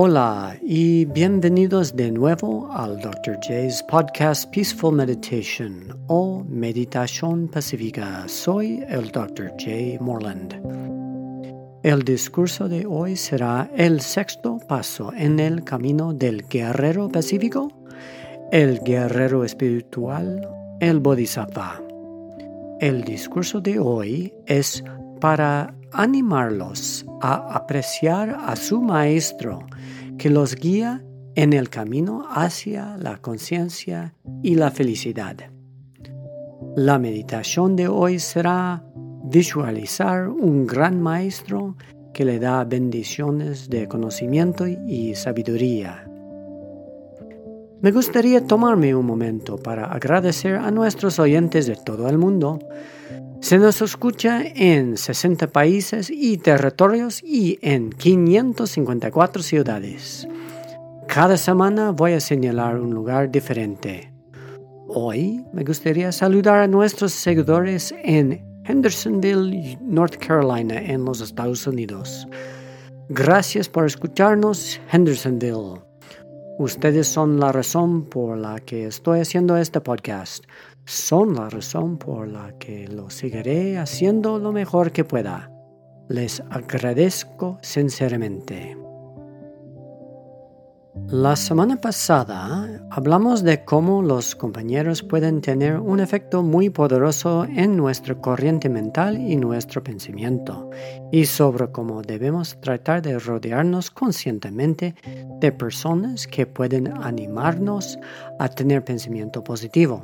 Hola y bienvenidos de nuevo al Dr. J's podcast Peaceful Meditation o Meditación Pacífica. Soy el Dr. J. Morland. El discurso de hoy será el sexto paso en el camino del guerrero pacífico, el guerrero espiritual, el bodhisattva. El discurso de hoy es para animarlos a apreciar a su maestro que los guía en el camino hacia la conciencia y la felicidad. La meditación de hoy será visualizar un gran maestro que le da bendiciones de conocimiento y sabiduría. Me gustaría tomarme un momento para agradecer a nuestros oyentes de todo el mundo. Se nos escucha en 60 países y territorios y en 554 ciudades. Cada semana voy a señalar un lugar diferente. Hoy me gustaría saludar a nuestros seguidores en Hendersonville, North Carolina, en los Estados Unidos. Gracias por escucharnos, Hendersonville. Ustedes son la razón por la que estoy haciendo este podcast. Son la razón por la que lo seguiré haciendo lo mejor que pueda. Les agradezco sinceramente. La semana pasada hablamos de cómo los compañeros pueden tener un efecto muy poderoso en nuestra corriente mental y nuestro pensamiento, y sobre cómo debemos tratar de rodearnos conscientemente de personas que pueden animarnos a tener pensamiento positivo.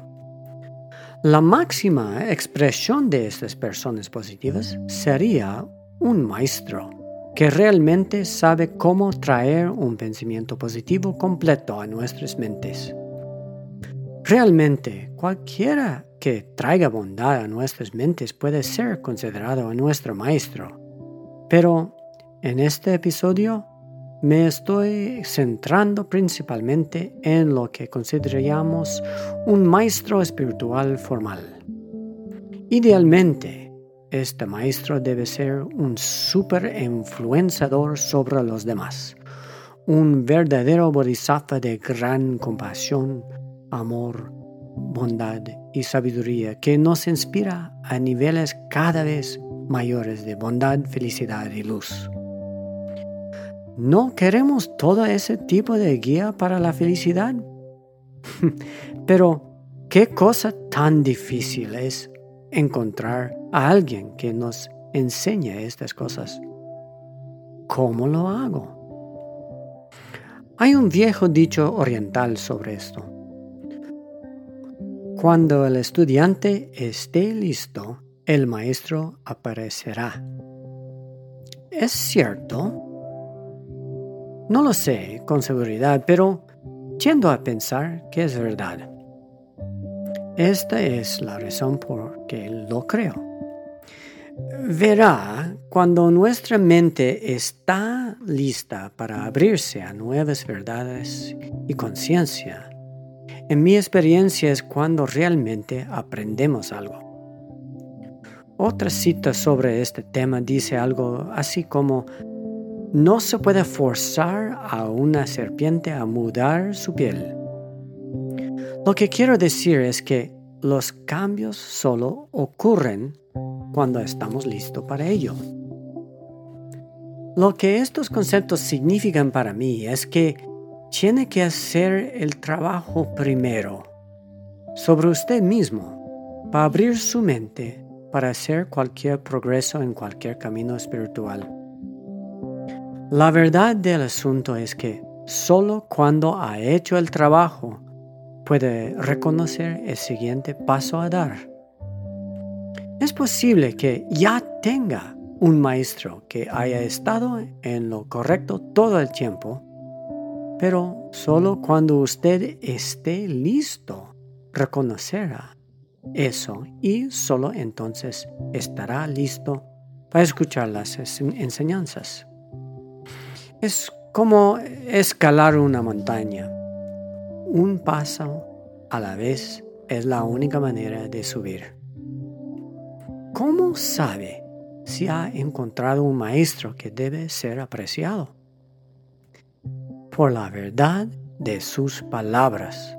La máxima expresión de estas personas positivas sería un maestro que realmente sabe cómo traer un pensamiento positivo completo a nuestras mentes. Realmente, cualquiera que traiga bondad a nuestras mentes puede ser considerado nuestro maestro. Pero en este episodio me estoy centrando principalmente en lo que consideramos un maestro espiritual formal. Idealmente, este maestro debe ser un superinfluenciador sobre los demás, un verdadero bodhisattva de gran compasión, amor, bondad y sabiduría que nos inspira a niveles cada vez mayores de bondad, felicidad y luz. ¿No queremos todo ese tipo de guía para la felicidad? Pero, ¿qué cosa tan difícil es encontrar a alguien que nos enseñe estas cosas? ¿Cómo lo hago? Hay un viejo dicho oriental sobre esto. Cuando el estudiante esté listo, el maestro aparecerá. ¿Es cierto? No lo sé con seguridad, pero tiendo a pensar que es verdad. Esta es la razón por que lo creo. Verá, cuando nuestra mente está lista para abrirse a nuevas verdades y conciencia, en mi experiencia es cuando realmente aprendemos algo. Otra cita sobre este tema dice algo así como: no se puede forzar a una serpiente a mudar su piel. Lo que quiero decir es que los cambios solo ocurren cuando estamos listos para ello. Lo que estos conceptos significan para mí es que tiene que hacer el trabajo primero sobre usted mismo para abrir su mente para hacer cualquier progreso en cualquier camino espiritual. La verdad del asunto es que solo cuando ha hecho el trabajo puede reconocer el siguiente paso a dar. Es posible que ya tenga un maestro que haya estado en lo correcto todo el tiempo, pero solo cuando usted esté listo, reconocerá eso y solo entonces estará listo para escuchar las enseñanzas. Es como escalar una montaña. Un paso a la vez es la única manera de subir. ¿Cómo sabe si ha encontrado un maestro que debe ser apreciado? por la verdad de sus palabras,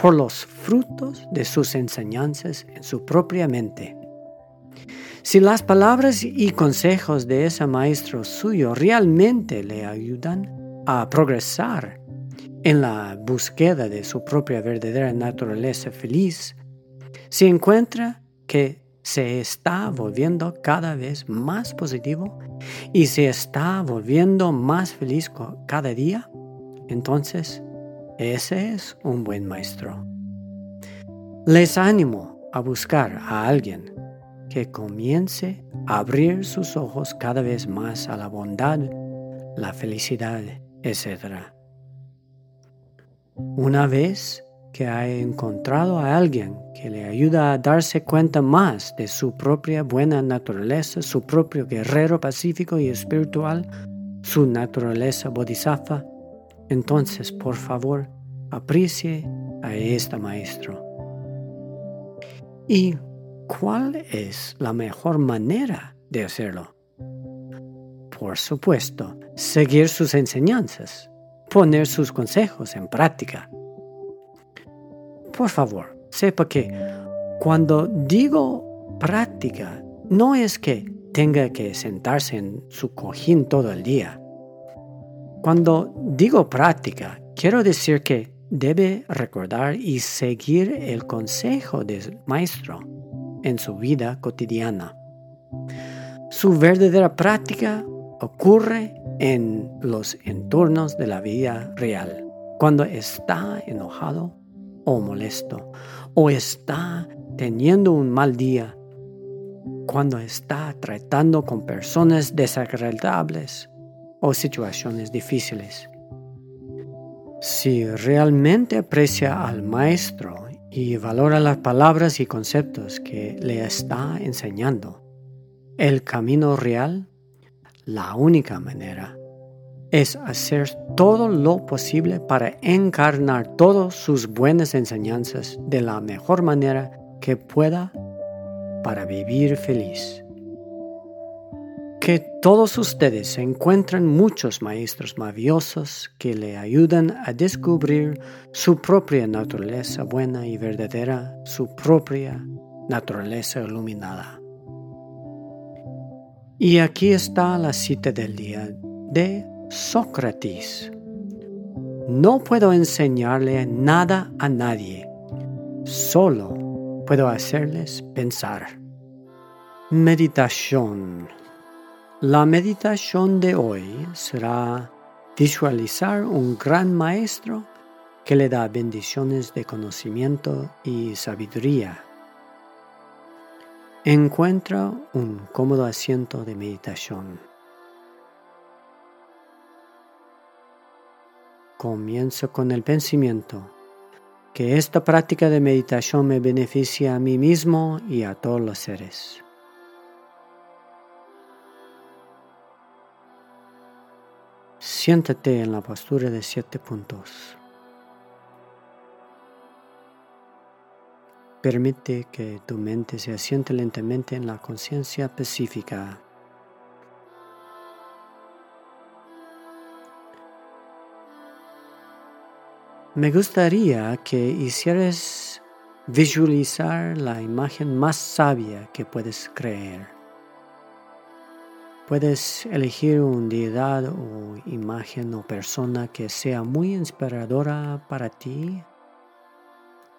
por los frutos de sus enseñanzas en su propia mente. Si las palabras y consejos de ese maestro suyo realmente le ayudan a progresar en la búsqueda de su propia verdadera naturaleza feliz, se encuentra que se está volviendo cada vez más positivo y se está volviendo más feliz cada día, entonces ese es un buen maestro. Les animo a buscar a alguien que comience a abrir sus ojos cada vez más a la bondad, la felicidad, etc. Una vez que ha encontrado a alguien que le ayuda a darse cuenta más de su propia buena naturaleza, su propio guerrero pacífico y espiritual, su naturaleza bodhisattva, entonces, por favor, aprecie a este maestro. ¿Y cuál es la mejor manera de hacerlo? Por supuesto, seguir sus enseñanzas, poner sus consejos en práctica. Por favor, sepa que cuando digo práctica, no es que tenga que sentarse en su cojín todo el día. Cuando digo práctica, quiero decir que debe recordar y seguir el consejo del maestro en su vida cotidiana. Su verdadera práctica ocurre en los entornos de la vida real, cuando está enojado o molesto, o está teniendo un mal día, cuando está tratando con personas desagradables o situaciones difíciles. Si realmente aprecia al maestro y valora las palabras y conceptos que le está enseñando, el camino real, la única manera, es hacer todo lo posible para encarnar todas sus buenas enseñanzas de la mejor manera que pueda para vivir feliz. Que todos ustedes encuentren muchos maestros maravillosos que le ayudan a descubrir su propia naturaleza buena y verdadera, su propia naturaleza iluminada. Y aquí está la cita del día de Sócrates. No puedo enseñarle nada a nadie, solo puedo hacerles pensar. Meditación. La meditación de hoy será visualizar un gran maestro que le da bendiciones de conocimiento y sabiduría. Encuentra un cómodo asiento de meditación. Comienzo con el pensamiento que esta práctica de meditación me beneficia a mí mismo y a todos los seres. Siéntate en la postura de 7 puntos. Permite que tu mente se asiente lentamente en la conciencia pacífica. Me gustaría que hicieras visualizar la imagen más sabia que puedes creer. Puedes elegir una deidad o imagen o persona que sea muy inspiradora para ti.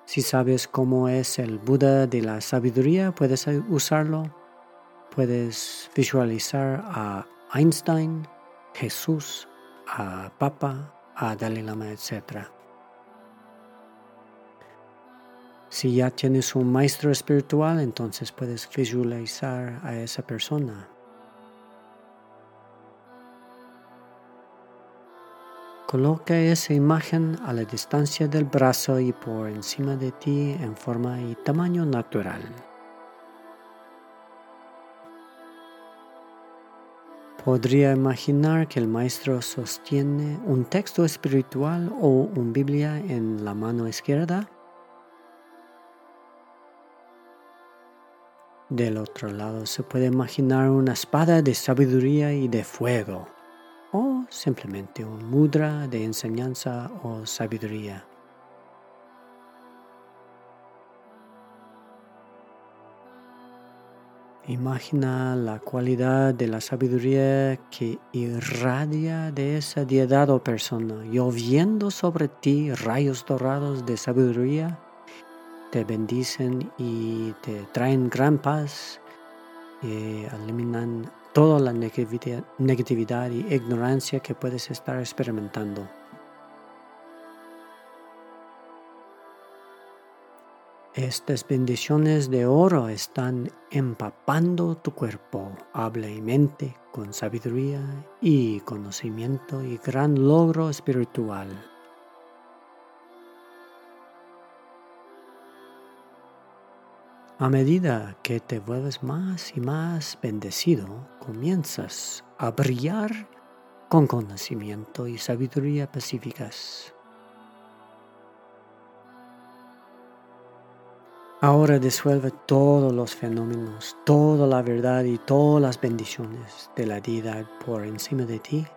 Si sabes cómo es el Buda de la sabiduría, puedes usarlo. Puedes visualizar a Einstein, Jesús, a Papa, a Dalai Lama, etc. Si ya tienes un maestro espiritual, entonces puedes visualizar a esa persona. Coloca esa imagen a la distancia del brazo y por encima de ti en forma y tamaño natural. Podría imaginar que el maestro sostiene un texto espiritual o una Biblia en la mano izquierda. Del otro lado se puede imaginar una espada de sabiduría y de fuego. O simplemente un mudra de enseñanza o sabiduría. Imagina la cualidad de la sabiduría que irradia de esa deidad o persona, lloviendo sobre ti rayos dorados de sabiduría, te bendicen y te traen gran paz y eliminan toda la negatividad y ignorancia que puedes estar experimentando. Estas bendiciones de oro están empapando tu cuerpo, habla y mente con sabiduría y conocimiento y gran logro espiritual. A medida que te vuelves más y más bendecido, comienzas a brillar con conocimiento y sabiduría pacíficas. Ahora disuelve todos los fenómenos, toda la verdad y todas las bendiciones de la deidad por encima de ti.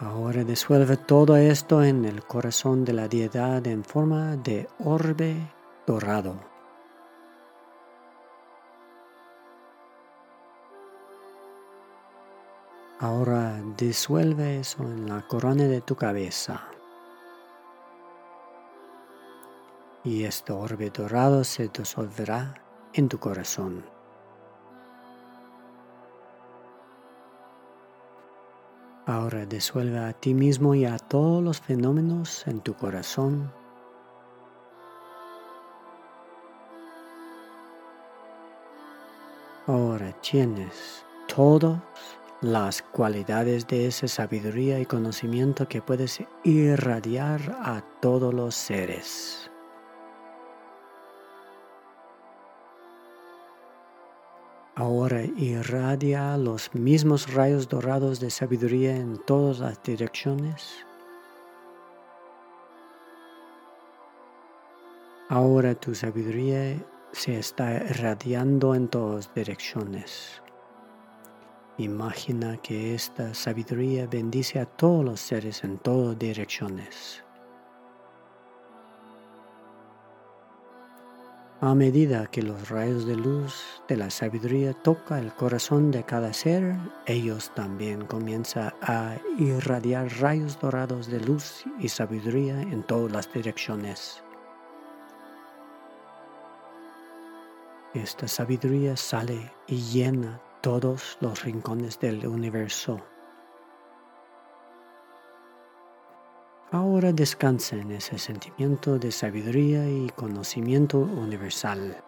Ahora disuelve todo esto en el corazón de la deidad en forma de orbe dorado. Ahora disuelve eso en la corona de tu cabeza. Y este orbe dorado se disolverá en tu corazón. Ahora disuelve a ti mismo y a todos los fenómenos en tu corazón. Ahora tienes todas las cualidades de esa sabiduría y conocimiento que puedes irradiar a todos los seres. Ahora irradia los mismos rayos dorados de sabiduría en todas las direcciones. Ahora tu sabiduría se está irradiando en todas direcciones. Imagina que esta sabiduría bendice a todos los seres en todas direcciones. A medida que los rayos de luz de la sabiduría tocan el corazón de cada ser, ellos también comienzan a irradiar rayos dorados de luz y sabiduría en todas las direcciones. Esta sabiduría sale y llena todos los rincones del universo. Ahora descansa en ese sentimiento de sabiduría y conocimiento universal.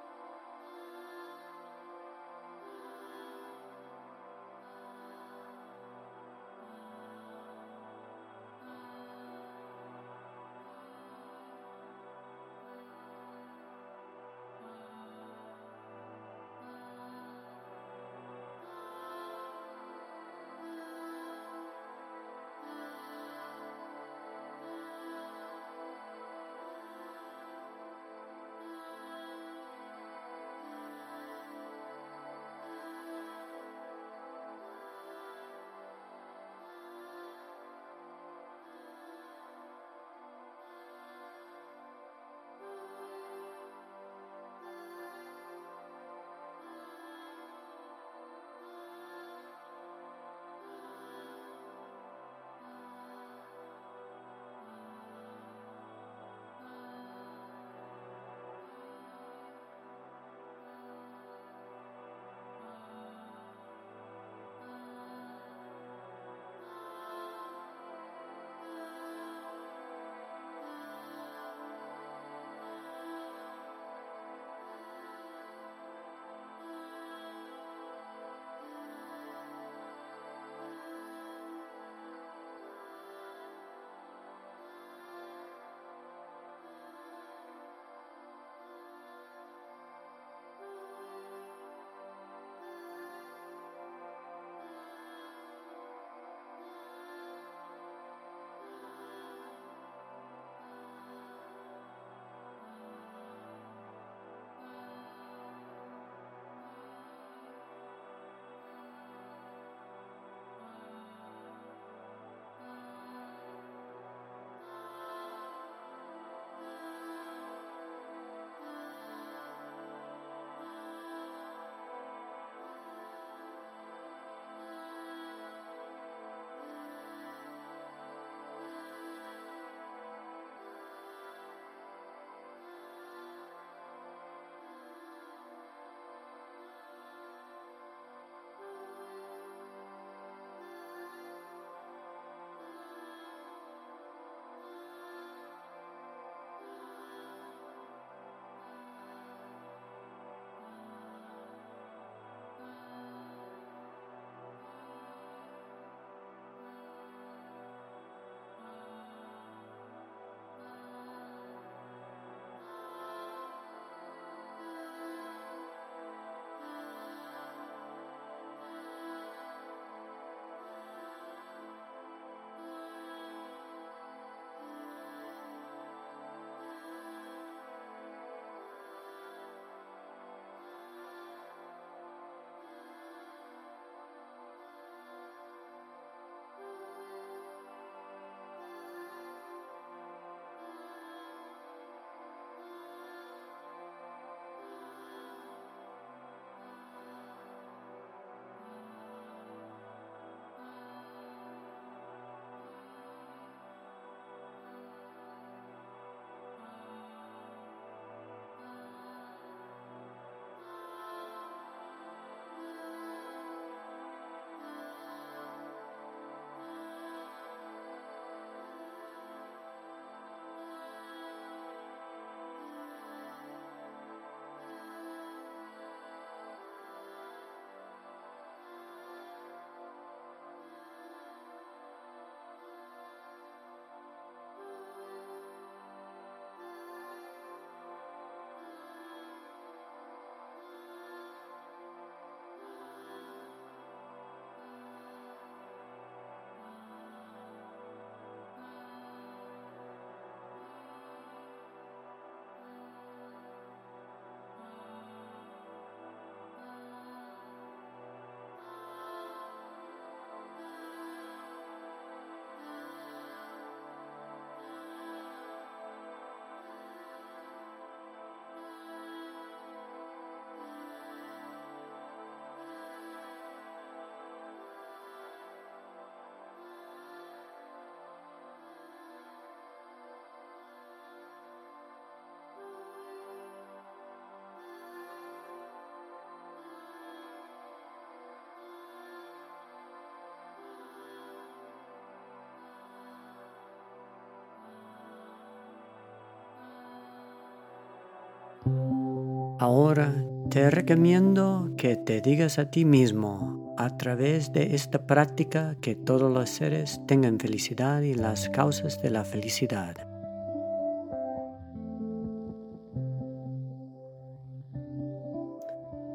Ahora te recomiendo que te digas a ti mismo, a través de esta práctica, que todos los seres tengan felicidad y las causas de la felicidad.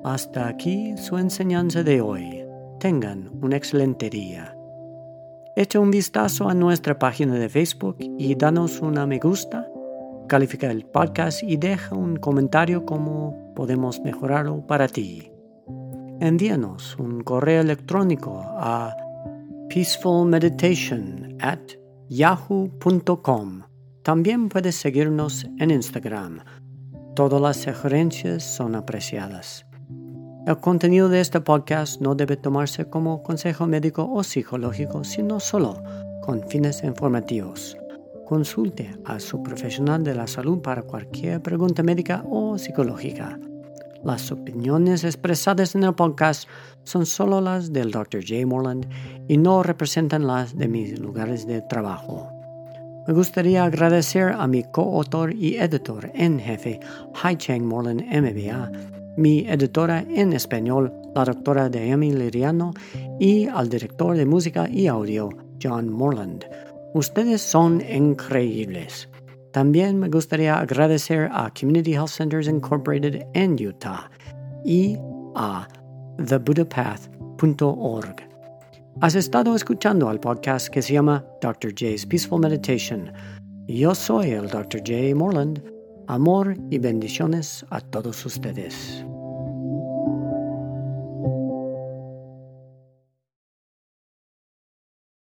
Hasta aquí su enseñanza de hoy. Tengan un excelente día. Echa un vistazo a nuestra página de Facebook y danos una me gusta, califica el podcast y deja un comentario cómo podemos mejorarlo para ti. Envíanos un correo electrónico a peacefulmeditation@yahoo.com. También puedes seguirnos en Instagram. Todas las sugerencias son apreciadas. El contenido de este podcast no debe tomarse como consejo médico o psicológico, sino solo con fines informativos. Consulte a su profesional de la salud para cualquier pregunta médica o psicológica. Las opiniones expresadas en el podcast son solo las del Dr. J. Morland y no representan las de mis lugares de trabajo. Me gustaría agradecer a mi coautor y editor en jefe, Haicheng Morland, MBA, mi editora en español, la doctora Demi Liriano, y al director de música y audio, John Morland. Ustedes son increíbles. También me gustaría agradecer a Community Health Centers Incorporated en Utah y a thebuddhapath.org. Has estado escuchando al podcast que se llama Dr. J's Peaceful Meditation. Yo soy el Dr. J. Morland. Amor y bendiciones a todos ustedes.